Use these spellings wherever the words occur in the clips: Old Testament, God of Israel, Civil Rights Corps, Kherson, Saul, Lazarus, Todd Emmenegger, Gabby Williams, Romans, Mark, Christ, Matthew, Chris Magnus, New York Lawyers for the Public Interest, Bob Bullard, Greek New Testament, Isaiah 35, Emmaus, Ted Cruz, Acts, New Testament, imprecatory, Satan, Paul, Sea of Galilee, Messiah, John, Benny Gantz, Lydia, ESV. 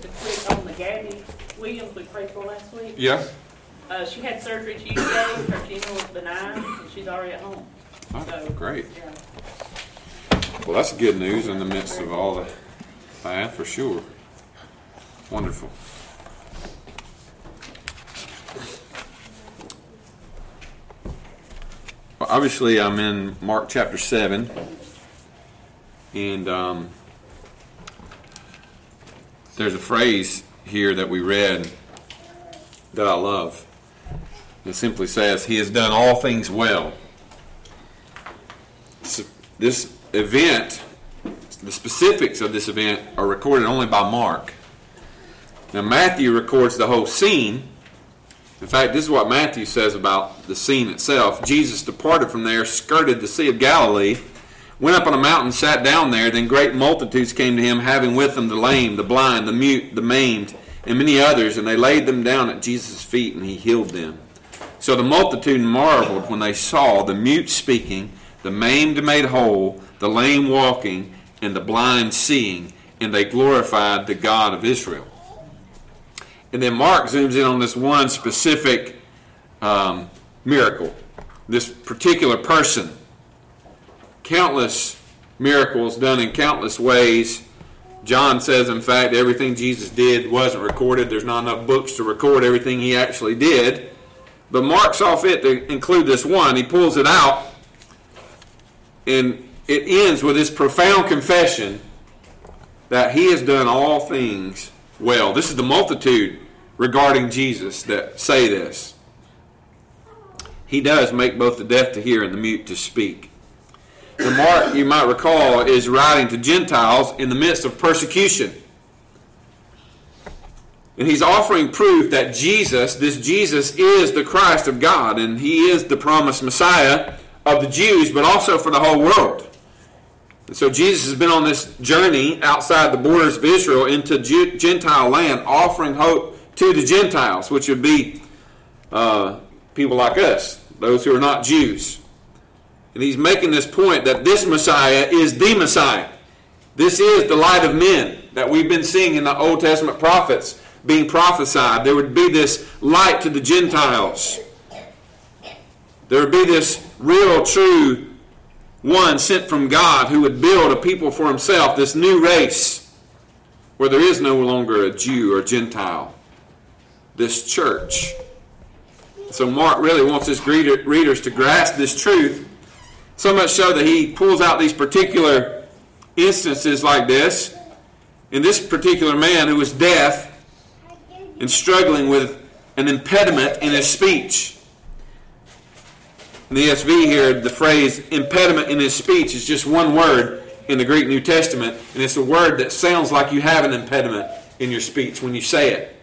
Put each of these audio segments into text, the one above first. just a quick on the Gabby Williams we prayed for last week. Yeah. She had surgery Tuesday. Her tumor was benign, and she's already at home. Oh, so, great. Yeah. Well, that's good news in the midst of all the bad, for sure. Wonderful. Well, obviously, I'm in Mark chapter 7, and there's a phrase here that we read that I love. It simply says, "He has done all things well." So this event, the specifics of this event, are recorded only by Mark. Now Matthew records the whole scene. In fact, this is what Matthew says about the scene itself. Jesus departed from there, skirted the Sea of Galilee, went up on a mountain, sat down there. Then great multitudes came to him, having with them the lame, the blind, the mute, the maimed, and many others, and they laid them down at Jesus' feet, and he healed them. So the multitude marveled when they saw the mute speaking, the maimed made whole, the lame walking, and the blind seeing, and they glorified the God of Israel. And then Mark zooms in on this one specific miracle, this particular person. Countless miracles done in countless ways. John says, in fact, everything Jesus did wasn't recorded. There's not enough books to record everything he actually did. But Mark saw fit to include this one. He pulls it out, and it ends with this profound confession that he has done all things well. This is the multitude regarding Jesus that say this. He does make both the deaf to hear and the mute to speak. And Mark, you might recall, is writing to Gentiles in the midst of persecution. And he's offering proof that Jesus, this Jesus, is the Christ of God, and he is the promised Messiah of the Jews, but also for the whole world. And so Jesus has been on this journey outside the borders of Israel into Gentile land, offering hope to the Gentiles, which would be people like us, those who are not Jews. And he's making this point that this Messiah is the Messiah. This is the light of men that we've been seeing in the Old Testament prophets being prophesied. There would be this light to the Gentiles. There would be this real, true one sent from God who would build a people for himself, this new race where there is no longer a Jew or Gentile, this church. So Mark really wants his readers to grasp this truth, so much so that he pulls out these particular instances like this. And this particular man who was deaf and struggling with an impediment in his speech. In the ESV here, the phrase impediment in his speech is just one word in the Greek New Testament. And it's a word that sounds like you have an impediment in your speech when you say it.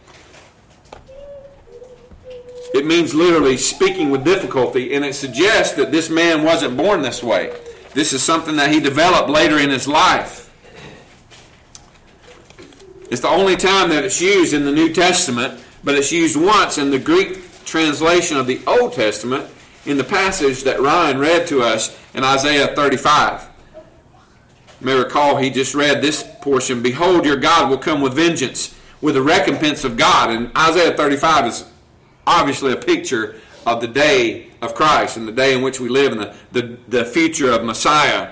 It means literally speaking with difficulty, and it suggests that this man wasn't born this way. This is something that he developed later in his life. It's the only time that it's used in the New Testament, but it's used once in the Greek translation of the Old Testament in the passage that Ryan read to us in Isaiah 35. You may recall he just read this portion, "Behold, your God will come with vengeance, with the recompense of God." And Isaiah 35 is obviously a picture of the day of Christ and the day in which we live and the future of Messiah.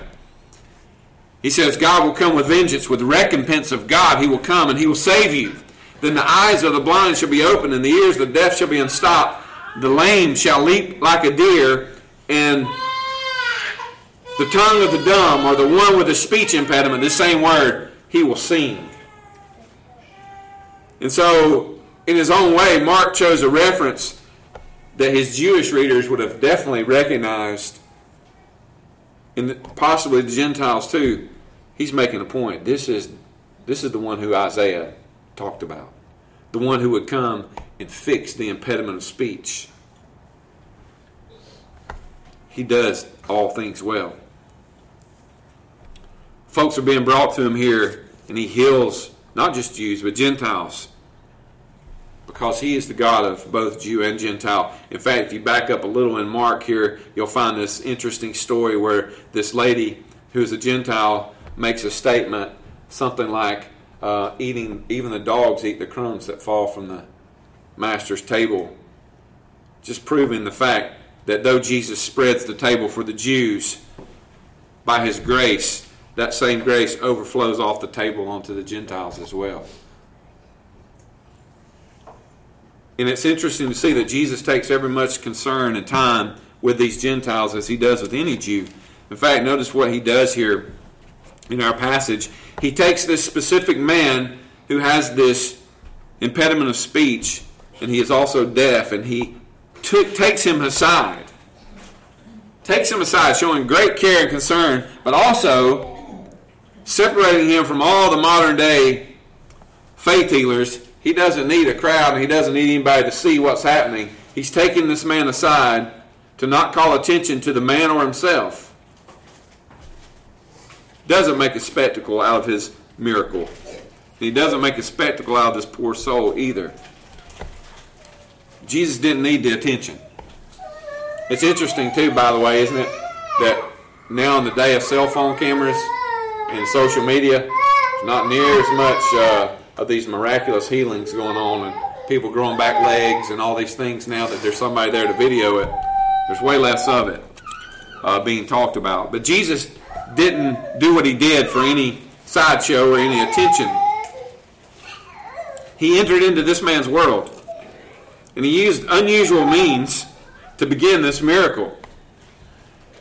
He says, God will come with vengeance, with recompense of God. He will come and he will save you. Then the eyes of the blind shall be opened and the ears of the deaf shall be unstopped. The lame shall leap like a deer, and the tongue of the dumb, or the one with a speech impediment, this same word, he will sing. And so, in his own way, Mark chose a reference that his Jewish readers would have definitely recognized, and possibly the Gentiles too. He's making a point. This is the one who Isaiah talked about, the one who would come and fix the impediment of speech. He does all things well. Folks are being brought to him here, and he heals not just Jews, but Gentiles, because he is the God of both Jew and Gentile. In fact, if you back up a little in Mark here, you'll find this interesting story where this lady who is a Gentile makes a statement, something like, Even the dogs eat the crumbs that fall from the master's table. Just proving the fact that though Jesus spreads the table for the Jews, by his grace, that same grace overflows off the table onto the Gentiles as well. And it's interesting to see that Jesus takes every much concern and time with these Gentiles as he does with any Jew. In fact, notice what he does here in our passage. He takes this specific man who has this impediment of speech, and he is also deaf, and he takes him aside. Takes him aside, showing great care and concern, but also separating him from all the modern-day faith healers. He doesn't need a crowd, and he doesn't need anybody to see what's happening. He's taking this man aside to not call attention to the man or himself. Doesn't make a spectacle out of his miracle. He doesn't make a spectacle out of this poor soul either. Jesus didn't need the attention. It's interesting too, by the way, isn't it, that now in the day of cell phone cameras and social media, there's not near as much of these miraculous healings going on, and people growing back legs and all these things now that there's somebody there to video it. There's way less of it being talked about. But Jesus didn't do what he did for any sideshow or any attention. He entered into this man's world, and he used unusual means to begin this miracle.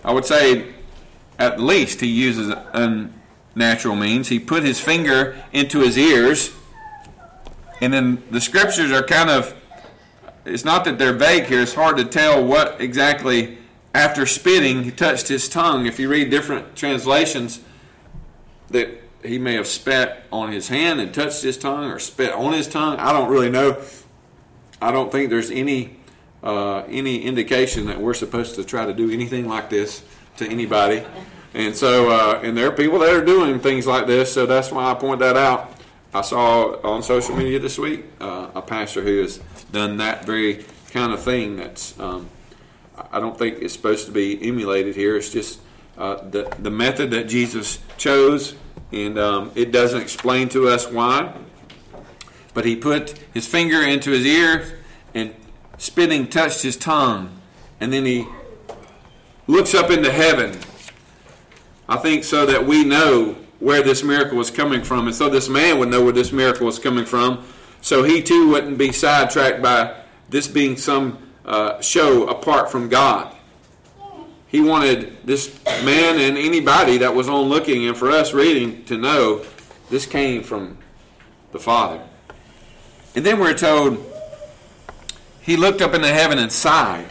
I would say at least he uses unnatural means. He put his finger into his ears, and then the scriptures are kind of, it's not that they're vague here, it's hard to tell what exactly. After spitting, he touched his tongue. If you read different translations, that he may have spat on his hand and touched his tongue, or spit on his tongue. I don't really know. I don't think there's any indication that we're supposed to try to do anything like this to anybody. And so, and there are people that are doing things like this, so that's why I point that out. I saw on social media this week a pastor who has done that very kind of thing. That's I don't think it's supposed to be emulated here. It's just the method that Jesus chose, and it doesn't explain to us why. But he put his finger into his ear, and spitting touched his tongue, and then he looks up into heaven. I think so that we know where this miracle was coming from, and so this man would know where this miracle was coming from, so he too wouldn't be sidetracked by this being some show apart from God. He wanted this man and anybody that was on looking and for us reading to know this came from the Father. And then we're told he looked up into heaven and sighed,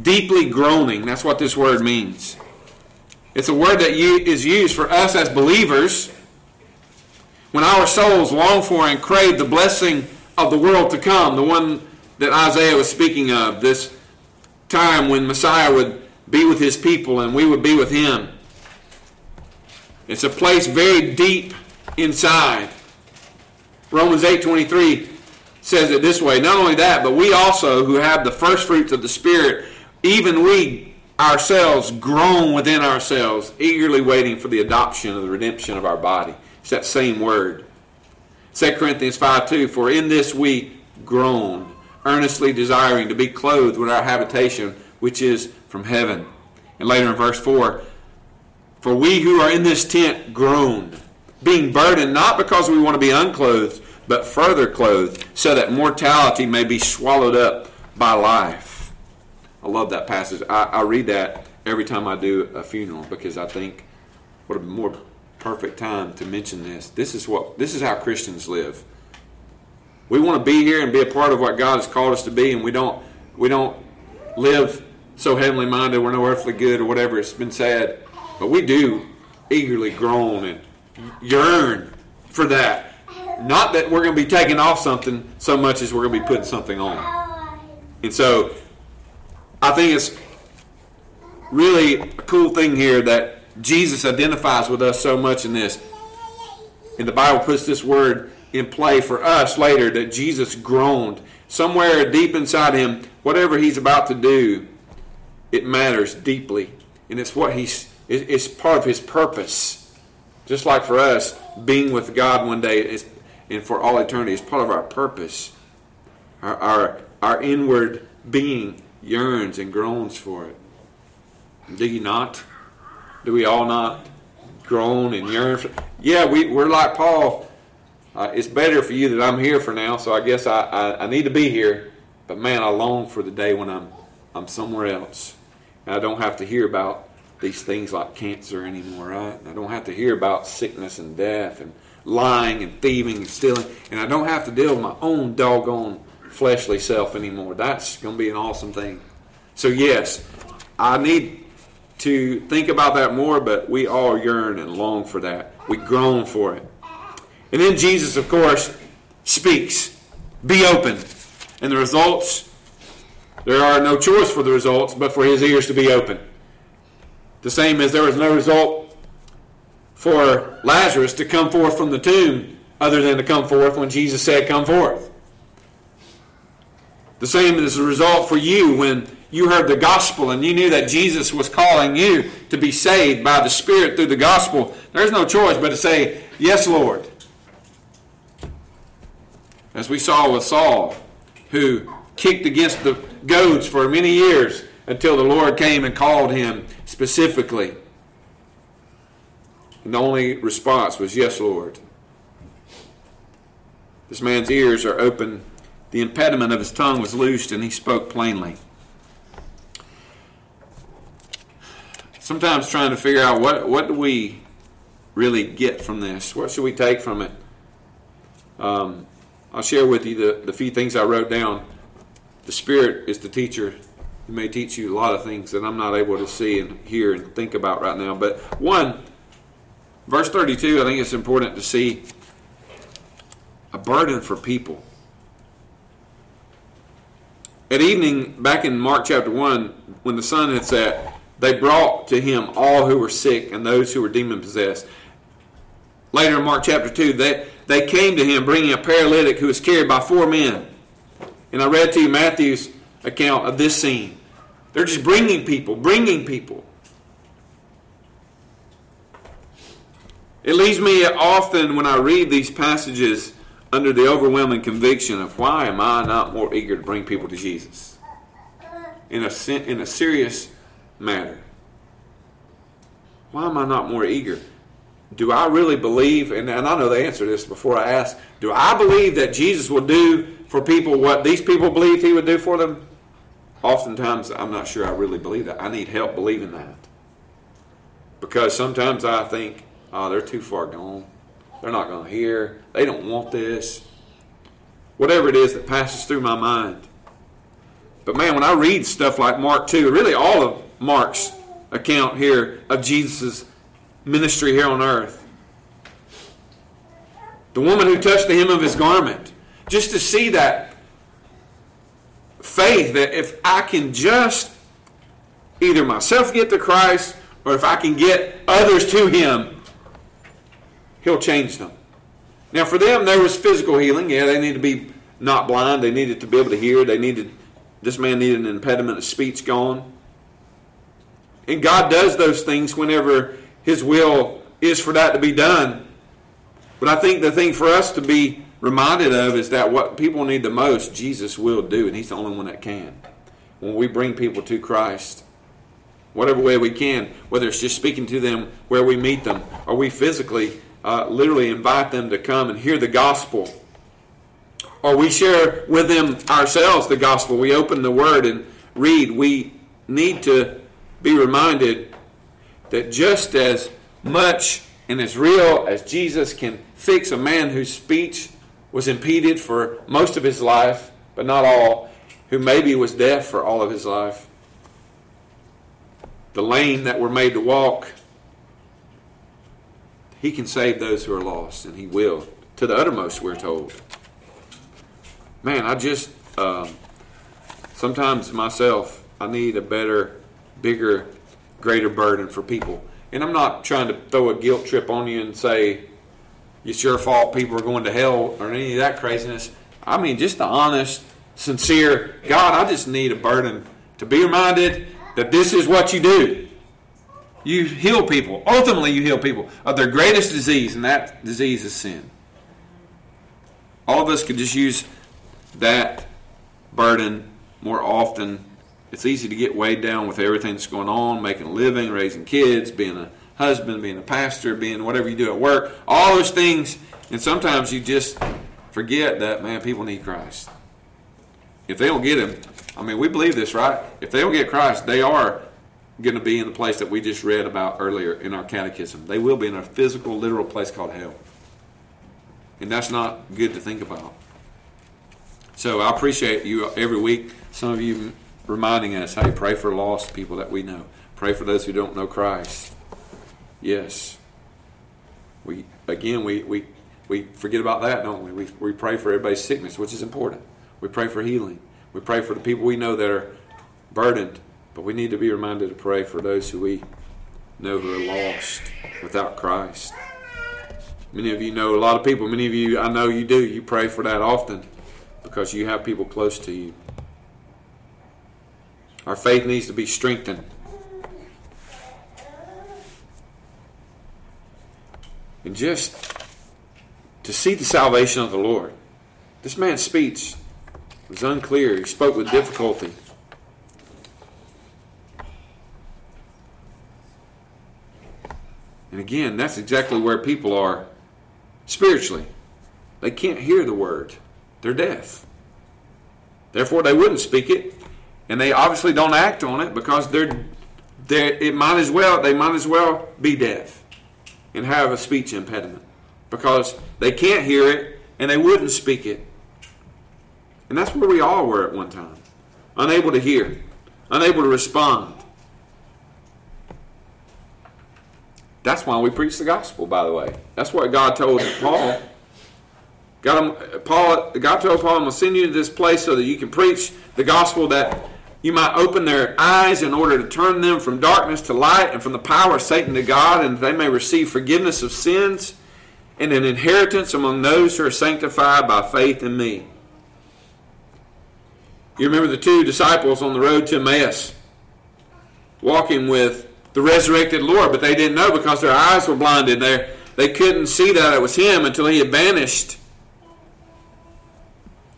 deeply groaning. That's what this word means. It's a word that is used for us as believers when our souls long for and crave the blessing of the world to come, the one that Isaiah was speaking of, this time when Messiah would be with his people and we would be with him. It's a place very deep inside. Romans 8:23 says it this way, not only that, but we also who have the first fruits of the Spirit, even we ourselves groan within ourselves, eagerly waiting for the adoption of the redemption of our body. It's that same word. 2 Corinthians 5:2, for in this we groan, earnestly desiring to be clothed with our habitation, which is from heaven. And later in verse 4, for we who are in this tent groan, being burdened, not because we want to be unclothed, but further clothed, so that mortality may be swallowed up by life. I love that passage. I read that every time I do a funeral, because I think, what a more perfect time to mention this. This is how Christians live. We want to be here and be a part of what God has called us to be, and we don't live so heavenly minded we're no earthly good or whatever it's been said, but we do eagerly groan and yearn for that. Not that we're going to be taking off something so much as we're going to be putting something on. And so I think it's really a cool thing here that Jesus identifies with us so much in this. And the Bible puts this word in play for us later, that Jesus groaned. Somewhere deep inside him, whatever he's about to do, it matters deeply. And it's part of his purpose. Just like for us, being with God one day is, and for all eternity is part of our purpose. Our inward being yearns and groans for it. Do you not? Do we all not groan and yearn for it? Yeah, we're like Paul. It's better for you that I'm here for now, so I guess I need to be here. But man, I long for the day when I'm somewhere else. And I don't have to hear about these things like cancer anymore, right? And I don't have to hear about sickness and death and lying and thieving and stealing. And I don't have to deal with my own doggone fleshly self anymore. That's going to be an awesome thing. So yes, I need to think about that more, but we all yearn and long for that. We groan for it. And then Jesus, of course, speaks. Be open. And the results, there are no choice for the results but for his ears to be open. The same as there was no result for Lazarus to come forth from the tomb other than to come forth when Jesus said, come forth. The same is the result for you when you heard the gospel and you knew that Jesus was calling you to be saved by the Spirit through the gospel. There's no choice but to say, yes, Lord. As we saw with Saul, who kicked against the goads for many years until the Lord came and called him specifically. And the only response was, yes, Lord. This man's ears are open. The impediment of his tongue was loosed and he spoke plainly. Sometimes trying to figure out what do we really get from this? What should we take from it? I'll share with you the few things I wrote down. The Spirit is the teacher. He may teach you a lot of things that I'm not able to see and hear and think about right now. But one, verse 32, I think it's important to see a burden for people. At evening, back in Mark chapter 1, when the sun had set, they brought to him all who were sick and those who were demon-possessed. Later in Mark chapter 2, they came to him bringing a paralytic who was carried by four men. And I read to you Matthew's account of this scene. They're just bringing people. It leaves me often when I read these passages under the overwhelming conviction of why am I not more eager to bring people to Jesus in a serious matter. Why am I not more eager? Do I really believe, and I know the answer to this before I ask, do I believe that Jesus will do for people what these people believe he would do for them? Oftentimes, I'm not sure I really believe that. I need help believing that. Because sometimes I think, oh, they're too far gone. They're not going to hear. They don't want this. Whatever it is that passes through my mind. But man, when I read stuff like Mark 2, really all of Mark's account here of Jesus' ministry here on earth. The woman who touched the hem of his garment. Just to see that faith that if I can just either myself get to Christ or if I can get others to him, he'll change them. Now for them, there was physical healing. Yeah, they needed to be not blind. They needed to be able to hear. This man needed an impediment of speech gone. And God does those things whenever his will is for that to be done. But I think the thing for us to be reminded of is that what people need the most, Jesus will do, and he's the only one that can. When we bring people to Christ, whatever way we can, whether it's just speaking to them where we meet them, or we physically, literally invite them to come and hear the gospel, or we share with them ourselves the gospel, we open the word and read, we need to be reminded that just as much and as real as Jesus can fix a man whose speech was impeded for most of his life, but not all, who maybe was deaf for all of his life. The lame that were made to walk, he can save those who are lost, and he will, to the uttermost, we're told. Man, I just, sometimes myself, I need a better, bigger, greater burden for people. And I'm not trying to throw a guilt trip on you and say, it's your fault people are going to hell or any of that craziness. I mean, just the honest, sincere, God, I just need a burden to be reminded that this is what you do. You heal people. Ultimately, you heal people of their greatest disease, and that disease is sin. All of us could just use that burden more often. It's easy to get weighed down with everything that's going on, making a living, raising kids, being a husband, being a pastor, being whatever you do at work, all those things. And sometimes you just forget that, man, people need Christ. If they don't get Him, I mean, we believe this, right? If they don't get Christ, they are going to be in the place that we just read about earlier in our catechism. They will be in a physical, literal place called hell. And that's not good to think about. So I appreciate you every week, some of you reminding us how you pray for lost people that we know. Pray for those who don't know Christ. Yes. We forget about that, don't we? We pray for everybody's sickness, which is important. We pray for healing. We pray for the people we know that are burdened. But we need to be reminded to pray for those who we know who are lost without Christ. Many of you know a lot of people. Many of you, I know you do. You pray for that often because you have people close to you. Our faith needs to be strengthened. And just to see the salvation of the Lord. This man's speech was unclear. He spoke with difficulty. And again, that's exactly where people are spiritually. They can't hear the word. They're deaf. Therefore, they wouldn't speak it. And they obviously don't act on it because they might as well be deaf and have a speech impediment because they can't hear it and they wouldn't speak it. And that's where we all were at one time. Unable to hear. Unable to respond. That's why we preach the gospel, by the way. That's what God told Paul. God told Paul, I'm going to send you to this place so that you can preach the gospel, that you might open their eyes in order to turn them from darkness to light and from the power of Satan to God, and that they may receive forgiveness of sins and an inheritance among those who are sanctified by faith in me. You remember the two disciples on the road to Emmaus walking with the resurrected Lord, but they didn't know because their eyes were blinded. They couldn't see that it was Him until He had vanished.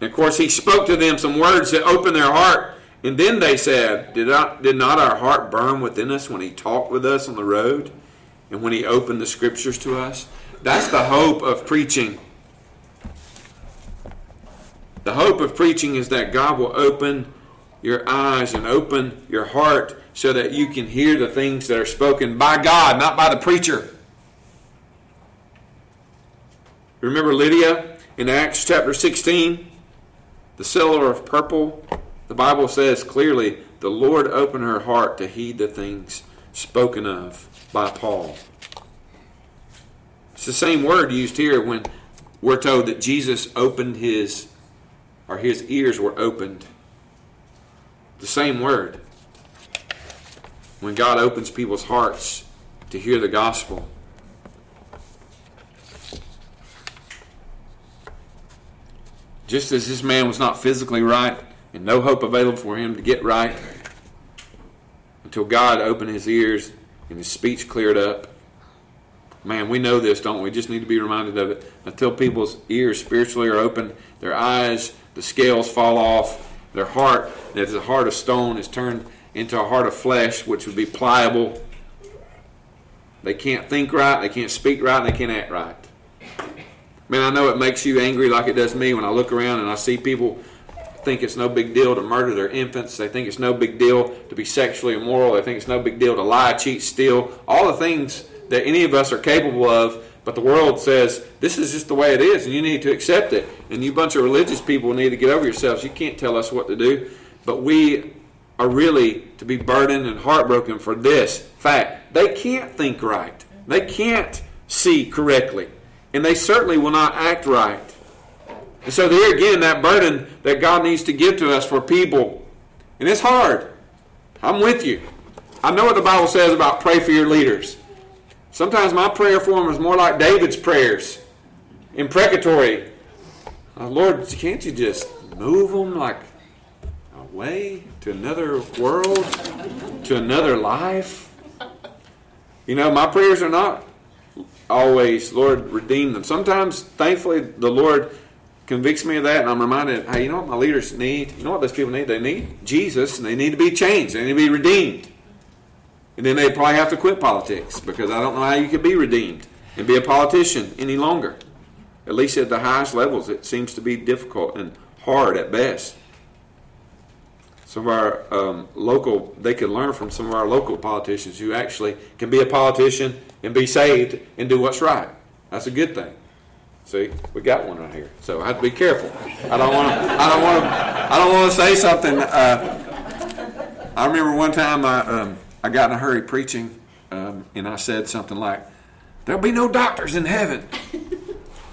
And of course, He spoke to them some words that opened their heart. And then they said, did not our heart burn within us when He talked with us on the road and when He opened the Scriptures to us? That's the hope of preaching. The hope of preaching is that God will open your eyes and open your heart so that you can hear the things that are spoken by God, not by the preacher. Remember Lydia in Acts chapter 16, the seller of purple? The Bible says clearly, the Lord opened her heart to heed the things spoken of by Paul. It's the same word used here when we're told that Jesus opened his ears were opened. The same word. When God opens people's hearts to hear the gospel. Just as this man was not physically right and no hope available for him to get right until God opened his ears and his speech cleared up. Man, we know this, don't we? Just need to be reminded of it. Until people's ears spiritually are open, their eyes, the scales fall off, their heart, that is a heart of stone, is turned into a heart of flesh, which would be pliable. They can't think right, they can't speak right, and they can't act right. Man, I know it makes you angry like it does me when I look around and I see people think it's no big deal to murder their infants. They think it's no big deal to be sexually immoral. They think it's no big deal to lie, cheat, steal. All the things that any of us are capable of, but the world says, this is just the way it is, and you need to accept it. And you bunch of religious people need to get over yourselves. You can't tell us what to do. But we are really to be burdened and heartbroken for this fact. They can't think right. They can't see correctly. And they certainly will not act right. And so there again, that burden that God needs to give to us for people. And it's hard. I'm with you. I know what the Bible says about pray for your leaders. Sometimes my prayer for them is more like David's prayers. Imprecatory. Oh, Lord, can't you just move them like away to another world, to another life? You know, my prayers are not always, Lord, redeem them. Sometimes, thankfully, the Lord convicts me of that, and I'm reminded, hey, you know what my leaders need? You know what those people need? They need Jesus, and they need to be changed. They need to be redeemed. And then they probably have to quit politics, because I don't know how you could be redeemed and be a politician any longer. At least at the highest levels, it seems to be difficult and hard at best. Some of our local, they could learn from some of our local politicians who actually can be a politician and be saved and do what's right. That's a good thing. See, we got one right here, so I have to be careful. I don't want to say something. I remember one time I got in a hurry preaching, and I said something like, "There'll be no doctors in heaven."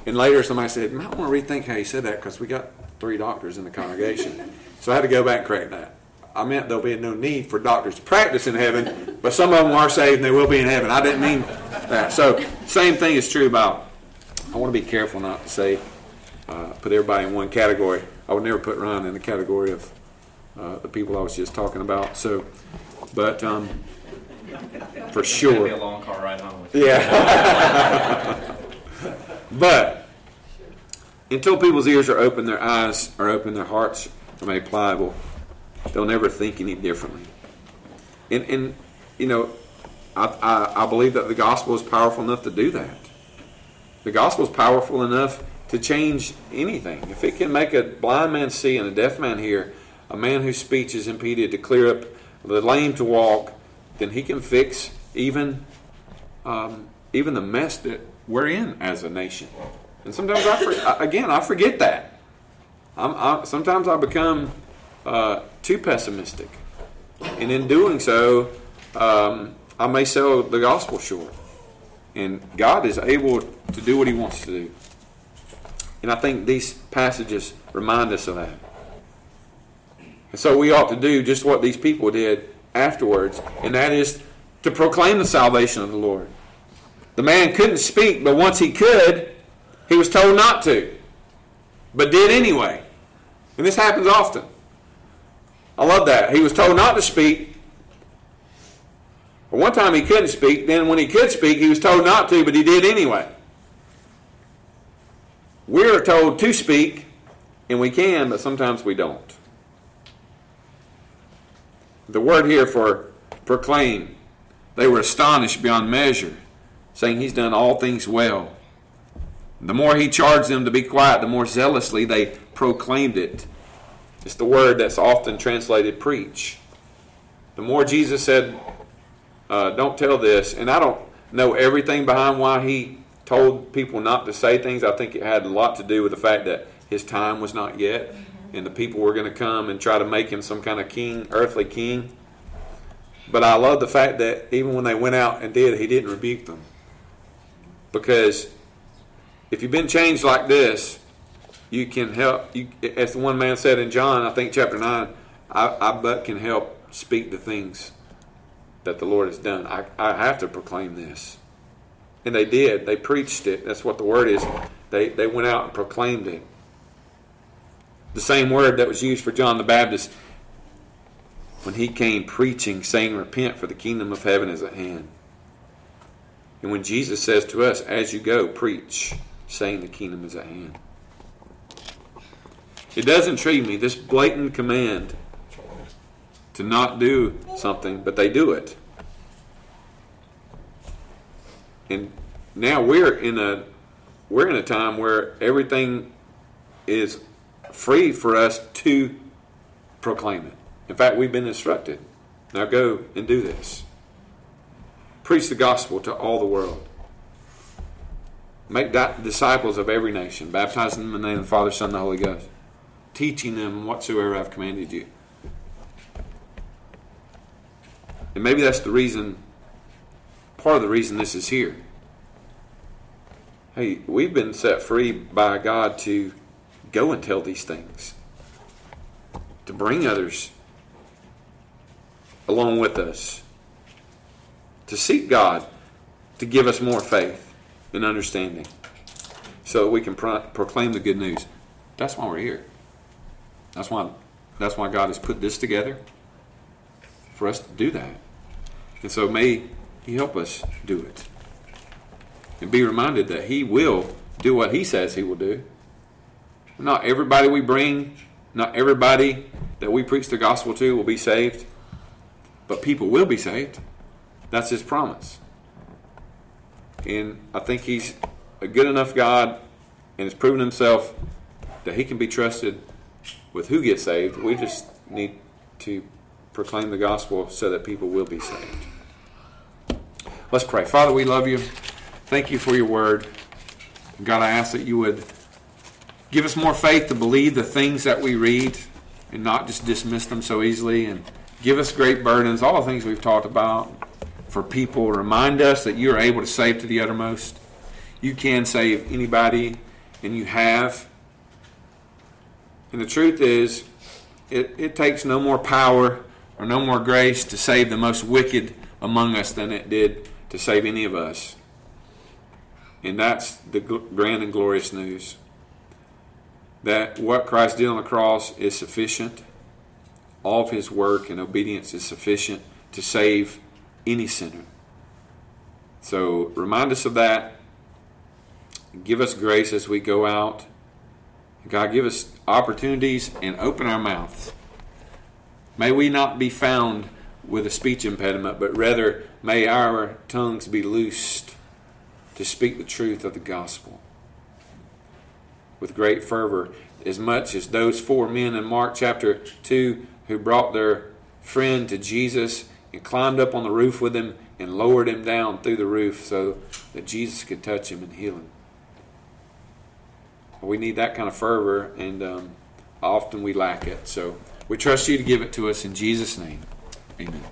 And later somebody said, "You might want to rethink how you said that because we got 3 doctors in the congregation." So I had to go back and correct that. I meant there'll be no need for doctors to practice in heaven, but some of them are saved and they will be in heaven. I didn't mean that. So same thing is true about, I want to be careful not to say, put everybody in one category. I would never put Ryan in the category of the people I was just talking about. So, but for sure. It's going to be a long car ride home with you. Yeah. But until people's ears are open, their eyes are open, their hearts are made pliable, they'll never think any differently. And you know, I believe that the gospel is powerful enough to do that. The gospel is powerful enough to change anything. If it can make a blind man see and a deaf man hear, a man whose speech is impeded to clear up, the lame to walk, then he can fix even the mess that we're in as a nation. And sometimes I forget that. Sometimes I become too pessimistic, and in doing so, I may sell the gospel short. And God is able to do what He wants to do, and I think these passages remind us of that. And so we ought to do just what these people did afterwards, and that is to proclaim the salvation of the Lord. The man couldn't speak, but once he could, he was told not to, but did anyway. And this happens often. I love that. He was told not to speak. But one time he couldn't speak. Then when he could speak, he was told not to, but he did anyway. We're told to speak, and we can, but sometimes we don't. The word here for proclaim, they were astonished beyond measure, saying he's done all things well. The more he charged them to be quiet, the more zealously they proclaimed it. It's the word that's often translated preach. The more Jesus said, don't tell this, and I don't know everything behind why he told people not to say things. I think it had a lot to do with the fact that his time was not yet, and the people were going to come and try to make him some kind of king, earthly king. But I love the fact that even when they went out and did, he didn't rebuke them. Because if you've been changed like this, you can help. As the one man said in John, I think chapter 9, I but can help speak the things that the Lord has done. I have to proclaim this. And they did. They preached it. That's what the word is. They went out and proclaimed it. The same word that was used for John the Baptist when he came preaching, saying, "Repent, for the kingdom of heaven is at hand." And when Jesus says to us, "As you go, preach," saying the kingdom is at hand. It does intrigue me, this blatant command to not do something, but they do it. And now we're in a time where everything is free for us to proclaim it. In fact, we've been instructed, now go and do this. Preach the gospel to all the world. Make disciples of every nation, baptizing them in the name of the Father, Son, and the Holy Ghost, teaching them whatsoever I've commanded you. And maybe that's the reason, part of the reason this is here. Hey, we've been set free by God to go and tell these things, to bring others along with us, to seek God to give us more faith and understanding so that we can proclaim the good news. That's why we're here. That's why God has put this together for us to do that. And so may He help us do it. And be reminded that He will do what He says He will do. Not everybody we bring, not everybody that we preach the gospel to will be saved. But people will be saved. That's His promise. And I think He's a good enough God and has proven Himself that He can be trusted with who gets saved. We just need to proclaim the gospel so that people will be saved. Let's pray. Father, we love You. Thank You for Your word. God, I ask that You would give us more faith to believe the things that we read and not just dismiss them so easily, and give us great burdens, all the things we've talked about for people. Remind us that You are able to save to the uttermost. You can save anybody, and You have. And the truth is, it takes no more power or no more grace to save the most wicked among us than it did to save any of us. And that's the grand and glorious news, that what Christ did on the cross is sufficient. All of His work and obedience is sufficient to save any sinner. So remind us of that. Give us grace as we go out. God, give us opportunities and open our mouths. May we not be found with a speech impediment, but rather may our tongues be loosed to speak the truth of the gospel with great fervor, as much as those four men in Mark chapter 2 who brought their friend to Jesus and climbed up on the roof with him and lowered him down through the roof so that Jesus could touch him and heal him. We need that kind of fervor, and often we lack it. So we trust You to give it to us in Jesus' name. Amen.